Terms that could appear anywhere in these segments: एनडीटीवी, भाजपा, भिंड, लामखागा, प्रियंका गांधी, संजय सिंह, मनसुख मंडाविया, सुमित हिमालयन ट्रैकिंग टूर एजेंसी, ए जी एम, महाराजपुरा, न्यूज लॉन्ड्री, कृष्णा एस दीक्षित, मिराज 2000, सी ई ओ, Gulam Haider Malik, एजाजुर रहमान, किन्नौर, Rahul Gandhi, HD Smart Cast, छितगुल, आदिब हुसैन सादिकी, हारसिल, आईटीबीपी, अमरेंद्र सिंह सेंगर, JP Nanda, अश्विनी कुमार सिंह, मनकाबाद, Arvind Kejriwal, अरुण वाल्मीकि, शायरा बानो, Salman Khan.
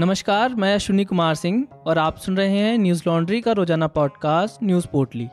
नमस्कार, मैं अश्विनी कुमार सिंह और आप सुन रहे हैं न्यूज लॉन्ड्री का रोजाना पॉडकास्ट न्यूज पोर्टली।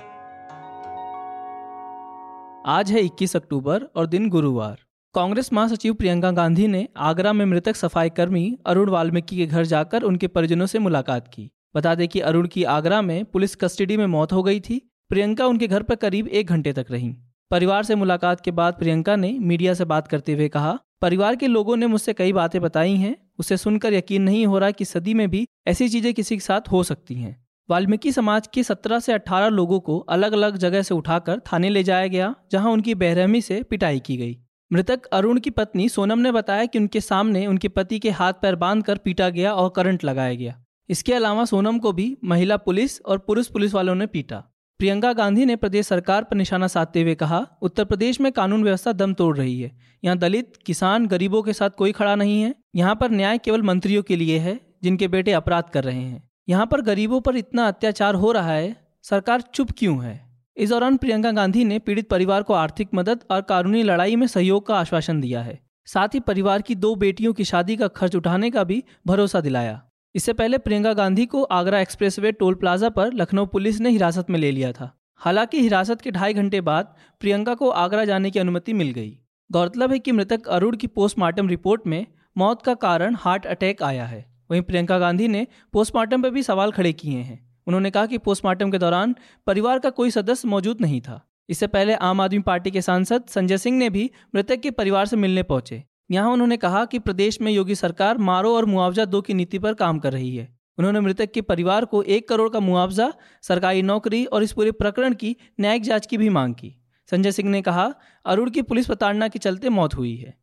आज है 21 अक्टूबर और दिन गुरुवार। कांग्रेस महासचिव प्रियंका गांधी ने आगरा में मृतक सफाई कर्मी अरुण वाल्मीकि के घर जाकर उनके परिजनों से मुलाकात की। बता दें कि अरुण की आगरा में पुलिस कस्टडी में मौत हो गई थी। प्रियंका उनके घर पर करीब 1 घंटे तक रहीं। परिवार से मुलाकात के बाद प्रियंका ने मीडिया से बात करते हुए कहा, परिवार के लोगों ने मुझसे कई बातें बताई हैं। उसे सुनकर यकीन नहीं हो रहा कि सदी में भी ऐसी चीजें किसी के साथ हो सकती हैं। वाल्मीकि समाज के 17 से 18 लोगों को अलग अलग जगह से उठाकर थाने ले जाया गया, जहां उनकी बेरहमी से पिटाई की गई। मृतक अरुण की पत्नी सोनम ने बताया कि उनके सामने उनके पति के हाथ पैर बांधकर पीटा गया और करंट लगाया गया। इसके अलावा सोनम को भी महिला पुलिस और पुरुष पुलिस वालों ने पीटा। प्रियंका गांधी ने प्रदेश सरकार पर निशाना साधते हुए कहा, उत्तर प्रदेश में कानून व्यवस्था दम तोड़ रही है। यहाँ दलित, किसान, गरीबों के साथ कोई खड़ा नहीं है। यहाँ पर न्याय केवल मंत्रियों के लिए है जिनके बेटे अपराध कर रहे हैं। यहाँ पर गरीबों पर इतना अत्याचार हो रहा है, सरकार चुप क्यों है। इस दौरान प्रियंका गांधी ने पीड़ित परिवार को आर्थिक मदद और कानूनी लड़ाई में सहयोग का आश्वासन दिया है। साथ ही परिवार की 2 बेटियों की शादी का खर्च उठाने का भी भरोसा दिलाया। इससे पहले प्रियंका गांधी को आगरा एक्सप्रेसवे टोल प्लाजा पर लखनऊ पुलिस ने हिरासत में ले लिया था। हालांकि हिरासत के 2.5 घंटे बाद प्रियंका को आगरा जाने की अनुमति मिल गई। गौरतलब है कि मृतक अरुण की पोस्टमार्टम रिपोर्ट में मौत का कारण हार्ट अटैक आया है। वहीं प्रियंका गांधी ने पोस्टमार्टम पर भी सवाल खड़े किए हैं। उन्होंने कहा कि पोस्टमार्टम के दौरान परिवार का कोई सदस्य मौजूद नहीं था। इससे पहले आम आदमी पार्टी के सांसद संजय सिंह ने भी मृतक के परिवार से मिलने पहुंचे। यहाँ उन्होंने कहा कि प्रदेश में योगी सरकार मारो और मुआवजा दो की नीति पर काम कर रही है। उन्होंने मृतक के परिवार को 1 करोड़ का मुआवजा, सरकारी नौकरी और इस पूरे प्रकरण की न्यायिक जांच की भी मांग की। संजय सिंह ने कहा, अरुण की पुलिस प्रताड़ना के चलते मौत हुई है।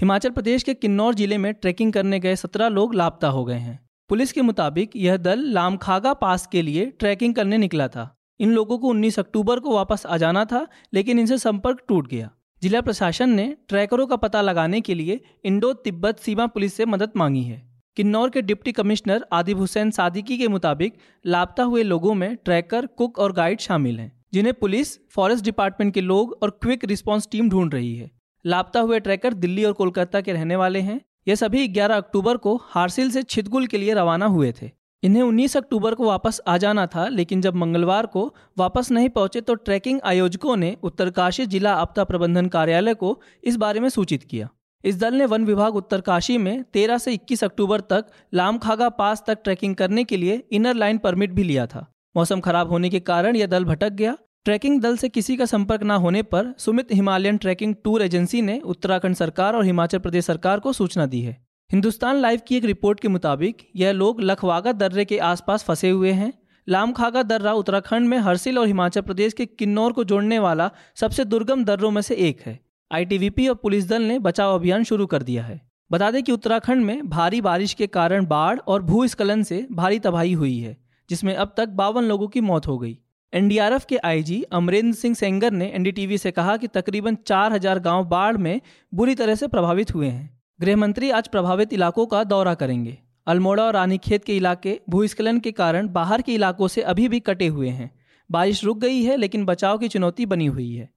हिमाचल प्रदेश के किन्नौर जिले में ट्रैकिंग करने गए 17 लोग लापता हो गए हैं। पुलिस के मुताबिक यह दल लामखागा पास के लिए ट्रैकिंग करने निकला था। इन लोगों को 19 अक्टूबर को वापस आ जाना था, लेकिन इनसे संपर्क टूट गया। जिला प्रशासन ने ट्रैकरों का पता लगाने के लिए इंडो तिब्बत सीमा पुलिस से मदद मांगी है। किन्नौर के डिप्टी कमिश्नर आदिब हुसैन सादिकी के मुताबिक लापता हुए लोगों में ट्रैकर, कुक और गाइड शामिल हैं, जिन्हें पुलिस, फॉरेस्ट डिपार्टमेंट के लोग और क्विक रिस्पांस टीम ढूंढ रही है। लापता हुए ट्रैकर दिल्ली और कोलकाता के रहने वाले हैं। यह सभी 11 अक्टूबर को हारसिल से छितगुल के लिए रवाना हुए थे। इन्हें 19 अक्टूबर को वापस आ जाना था, लेकिन जब मंगलवार को वापस नहीं पहुंचे तो ट्रैकिंग आयोजकों ने उत्तरकाशी जिला आपदा प्रबंधन कार्यालय को इस बारे में सूचित किया। इस दल ने वन विभाग उत्तरकाशी में 13 से 21 अक्टूबर तक लामखागा पास तक ट्रैकिंग करने के लिए इनर लाइन परमिट भी लिया था। मौसम खराब होने के कारण यह दल भटक गया। ट्रैकिंग दल से किसी का संपर्क न होने पर सुमित हिमालयन ट्रैकिंग टूर एजेंसी ने उत्तराखंड सरकार और हिमाचल प्रदेश सरकार को सूचना दी है। हिंदुस्तान लाइव की एक रिपोर्ट के मुताबिक यह लोग लखवागा दर्रे के आसपास फंसे हुए हैं। लामखागा दर्रा उत्तराखंड में हरसिल और हिमाचल प्रदेश के किन्नौर को जोड़ने वाला सबसे दुर्गम दर्रों में से एक है। आईटीबीपी और पुलिस दल ने बचाव अभियान शुरू कर दिया है। बता दें कि उत्तराखंड में भारी बारिश के कारण बाढ़ और भूस्खलन से भारी तबाही हुई है, जिसमें अब तक 52 लोगों की मौत हो गई। एनडीआरएफ के आईजी अमरेंद्र सिंह सेंगर ने एनडीटीवी से कहा कि तकरीबन 4000 गाँव बाढ़ में बुरी तरह से प्रभावित हुए हैं। गृह मंत्री आज प्रभावित इलाकों का दौरा करेंगे। अल्मोड़ा और रानीखेत के इलाके भूस्खलन के कारण बाहर के इलाकों से अभी भी कटे हुए हैं। बारिश रुक गई है, लेकिन बचाव की चुनौती बनी हुई है।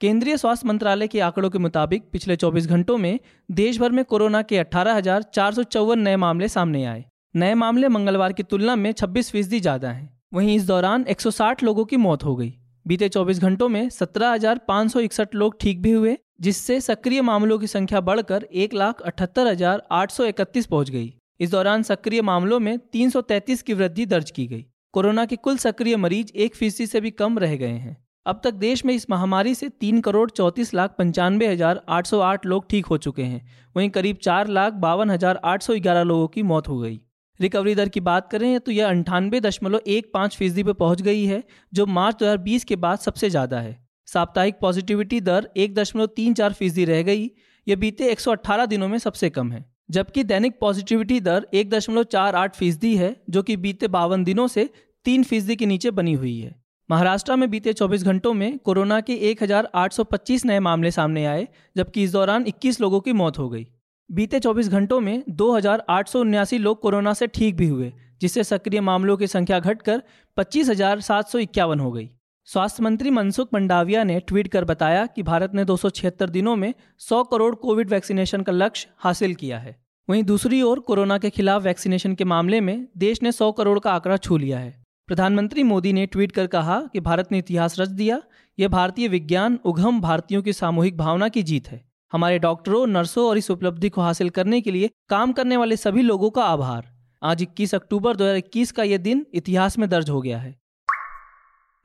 केंद्रीय स्वास्थ्य मंत्रालय के आंकड़ों के मुताबिक पिछले 24 घंटों में देश भर में कोरोना के 18,454 नए मामले सामने आए। नए मामले मंगलवार की तुलना में 26% ज्यादा हैं। वहीं इस दौरान 160 लोगों की मौत हो गई। बीते 24 घंटों में 17,561 लोग ठीक भी हुए, जिससे सक्रिय मामलों की संख्या बढ़कर 1,78,831 पहुंच गई। इस दौरान सक्रिय मामलों में 333 की वृद्धि दर्ज की गई। कोरोना के कुल सक्रिय मरीज 1% से भी कम रह गए हैं। अब तक देश में इस महामारी से 3,34,95,808 लोग ठीक हो चुके हैं। वहीं करीब 4,52,811 लोगों की मौत हो गई। रिकवरी दर की बात करें तो यह 98.15% पर पहुंच गई है, जो मार्च 2020 के बाद सबसे ज़्यादा है। साप्ताहिक पॉजिटिविटी दर 1.34% रह गई। यह बीते 118 दिनों में सबसे कम है, जबकि दैनिक पॉजिटिविटी दर 1.48% है, जो कि बीते 52 दिनों से 3% के नीचे बनी हुई है। महाराष्ट्र में बीते 24 घंटों में कोरोना के 1,825 नए मामले सामने आए, जबकि इस दौरान 21 लोगों की मौत हो गई। बीते 24 घंटों में 2,879 लोग कोरोना से ठीक भी हुए, जिससे सक्रिय मामलों की संख्या घटकर 25,751 हो गई। स्वास्थ्य मंत्री मनसुख मंडाविया ने ट्वीट कर बताया कि भारत ने 276 दिनों में 100 करोड़ कोविड वैक्सीनेशन का लक्ष्य हासिल किया है। वहीं दूसरी ओर कोरोना के खिलाफ वैक्सीनेशन के मामले में देश ने 100 करोड़ का आंकड़ा छू लिया है। प्रधानमंत्री मोदी ने ट्वीट कर कहा कि भारत ने इतिहास रच दिया। यह भारतीय विज्ञान उद्यम भारतीयों की सामूहिक भावना की जीत है। हमारे डॉक्टरों, नर्सों और इस उपलब्धि को हासिल करने के लिए काम करने वाले सभी लोगों का आभार। आज 21 अक्टूबर 2021 का यह दिन इतिहास में दर्ज हो गया है।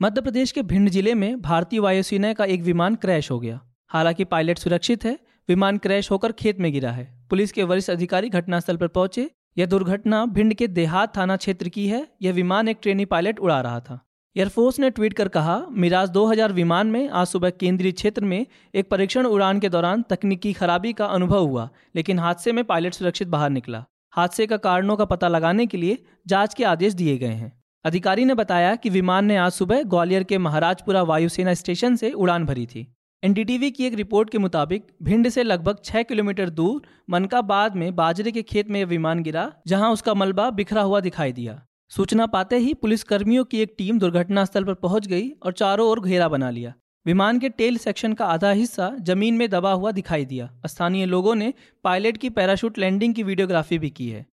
मध्य प्रदेश के भिंड जिले में भारतीय वायुसेना का एक विमान क्रैश हो गया। हालांकि पायलट सुरक्षित है, विमान क्रैश होकर खेत में गिरा है। पुलिस के वरिष्ठ अधिकारी घटनास्थल पर पहुंचे। यह दुर्घटना भिंड के देहात थाना क्षेत्र की है। यह विमान एक ट्रेनी पायलट उड़ा रहा था। एयरफोर्स ने ट्वीट कर कहा, मिराज 2000 विमान में आज सुबह केंद्रीय क्षेत्र में एक परीक्षण उड़ान के दौरान तकनीकी खराबी का अनुभव हुआ, लेकिन हादसे में पायलट सुरक्षित बाहर निकला। हादसे का कारणों का पता लगाने के लिए जांच के आदेश दिए गए हैं। अधिकारी ने बताया कि विमान ने आज सुबह ग्वालियर के महाराजपुरा वायुसेना स्टेशन से उड़ान भरी थी। एनडीटीवी की एक रिपोर्ट के मुताबिक भिंड से लगभग 6 किलोमीटर दूर मनकाबाद में बाजरे के खेत में यह विमान गिरा, जहां उसका मलबा बिखरा हुआ दिखाई दिया। सूचना पाते ही पुलिस कर्मियों की एक टीम दुर्घटना स्थल पर पहुंच गई और चारों ओर घेरा बना लिया। विमान के टेल सेक्शन का आधा हिस्सा जमीन में दबा हुआ दिखाई दिया। स्थानीय लोगों ने पायलट की पैराशूट लैंडिंग की वीडियोग्राफी भी की है।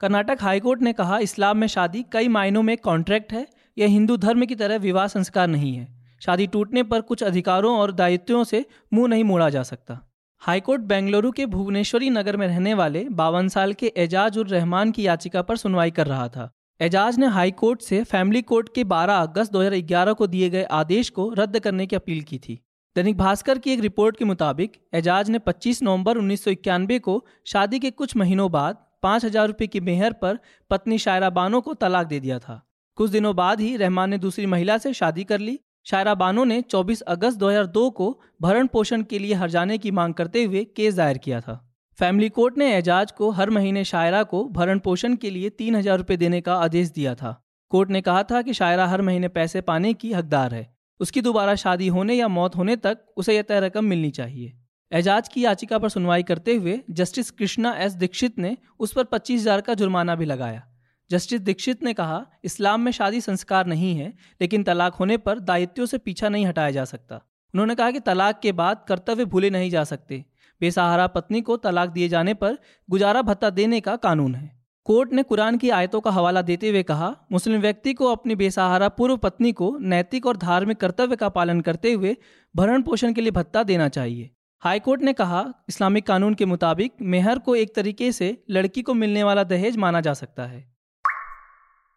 कर्नाटक हाईकोर्ट ने कहा, इस्लाम में शादी कई मायनों में कॉन्ट्रैक्ट है। यह हिंदू धर्म की तरह विवाह संस्कार नहीं है। शादी टूटने पर कुछ अधिकारों और दायित्वों से मुंह नहीं मोड़ा जा सकता। हाईकोर्ट बेंगलुरु के भुवनेश्वरी नगर में रहने वाले 52 साल के एजाजुर रहमान की याचिका पर सुनवाई कर रहा था। एजाज ने हाईकोर्ट से फैमिली कोर्ट के 12 अगस्त 2011 को दिए गए आदेश को रद्द करने की अपील की थी। दैनिक भास्कर की एक रिपोर्ट के मुताबिक एजाज ने 25 नवंबर 1991 को शादी के कुछ महीनों बाद 5,000 रुपये की मेहर पर पत्नी शायरा बानो को तलाक दे दिया था। कुछ दिनों बाद ही रहमान ने दूसरी महिला से शादी कर ली। शायरा बानो ने 24 अगस्त 2002 को भरण पोषण के लिए हर्जाने की मांग करते हुए केस दायर किया था। फैमिली कोर्ट ने एजाज को हर महीने शायरा को भरण पोषण के लिए 3,000 रुपये देने का आदेश दिया था। कोर्ट ने कहा था कि शायरा हर महीने पैसे पाने की हकदार है। उसकी दोबारा शादी होने या मौत होने तक उसे यह तय रकम मिलनी चाहिए। एजाज की याचिका पर सुनवाई करते हुए जस्टिस कृष्णा एस दीक्षित ने उस पर 25,000 का जुर्माना भी लगाया। जस्टिस दीक्षित ने कहा, इस्लाम में शादी संस्कार नहीं है, लेकिन तलाक होने पर दायित्वों से पीछा नहीं हटाया जा सकता। उन्होंने कहा कि तलाक के बाद कर्तव्य भूले नहीं जा सकते। बेसहारा पत्नी को तलाक दिए जाने पर गुजारा भत्ता देने का कानून है। कोर्ट ने कुरान की आयतों का हवाला देते हुए कहा, मुस्लिम व्यक्ति को अपनी बेसहारा पूर्व पत्नी को नैतिक और धार्मिक कर्तव्य का पालन करते हुए भरण पोषण के लिए भत्ता देना चाहिए। हाईकोर्ट ने कहा, इस्लामिक कानून के मुताबिक मेहर को एक तरीके से लड़की को मिलने वाला दहेज माना जा सकता है।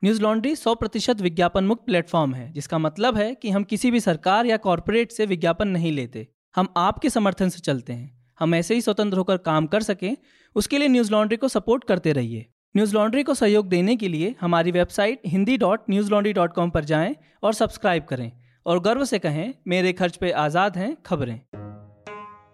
न्यूज लॉन्ड्री 100% विज्ञापन मुक्त प्लेटफॉर्म है, जिसका मतलब है कि हम किसी भी सरकार या कॉरपोरेट से विज्ञापन नहीं लेते। हम आपके समर्थन से चलते हैं। हम ऐसे ही स्वतंत्र होकर काम कर सकें, उसके लिए न्यूज लॉन्ड्री को सपोर्ट करते रहिए। न्यूज लॉन्ड्री को सहयोग देने के लिए हमारी वेबसाइट hindi.newslaundry.com पर जाएं और सब्सक्राइब करें और गर्व से कहें, मेरे खर्च पे आज़ाद हैं खबरें।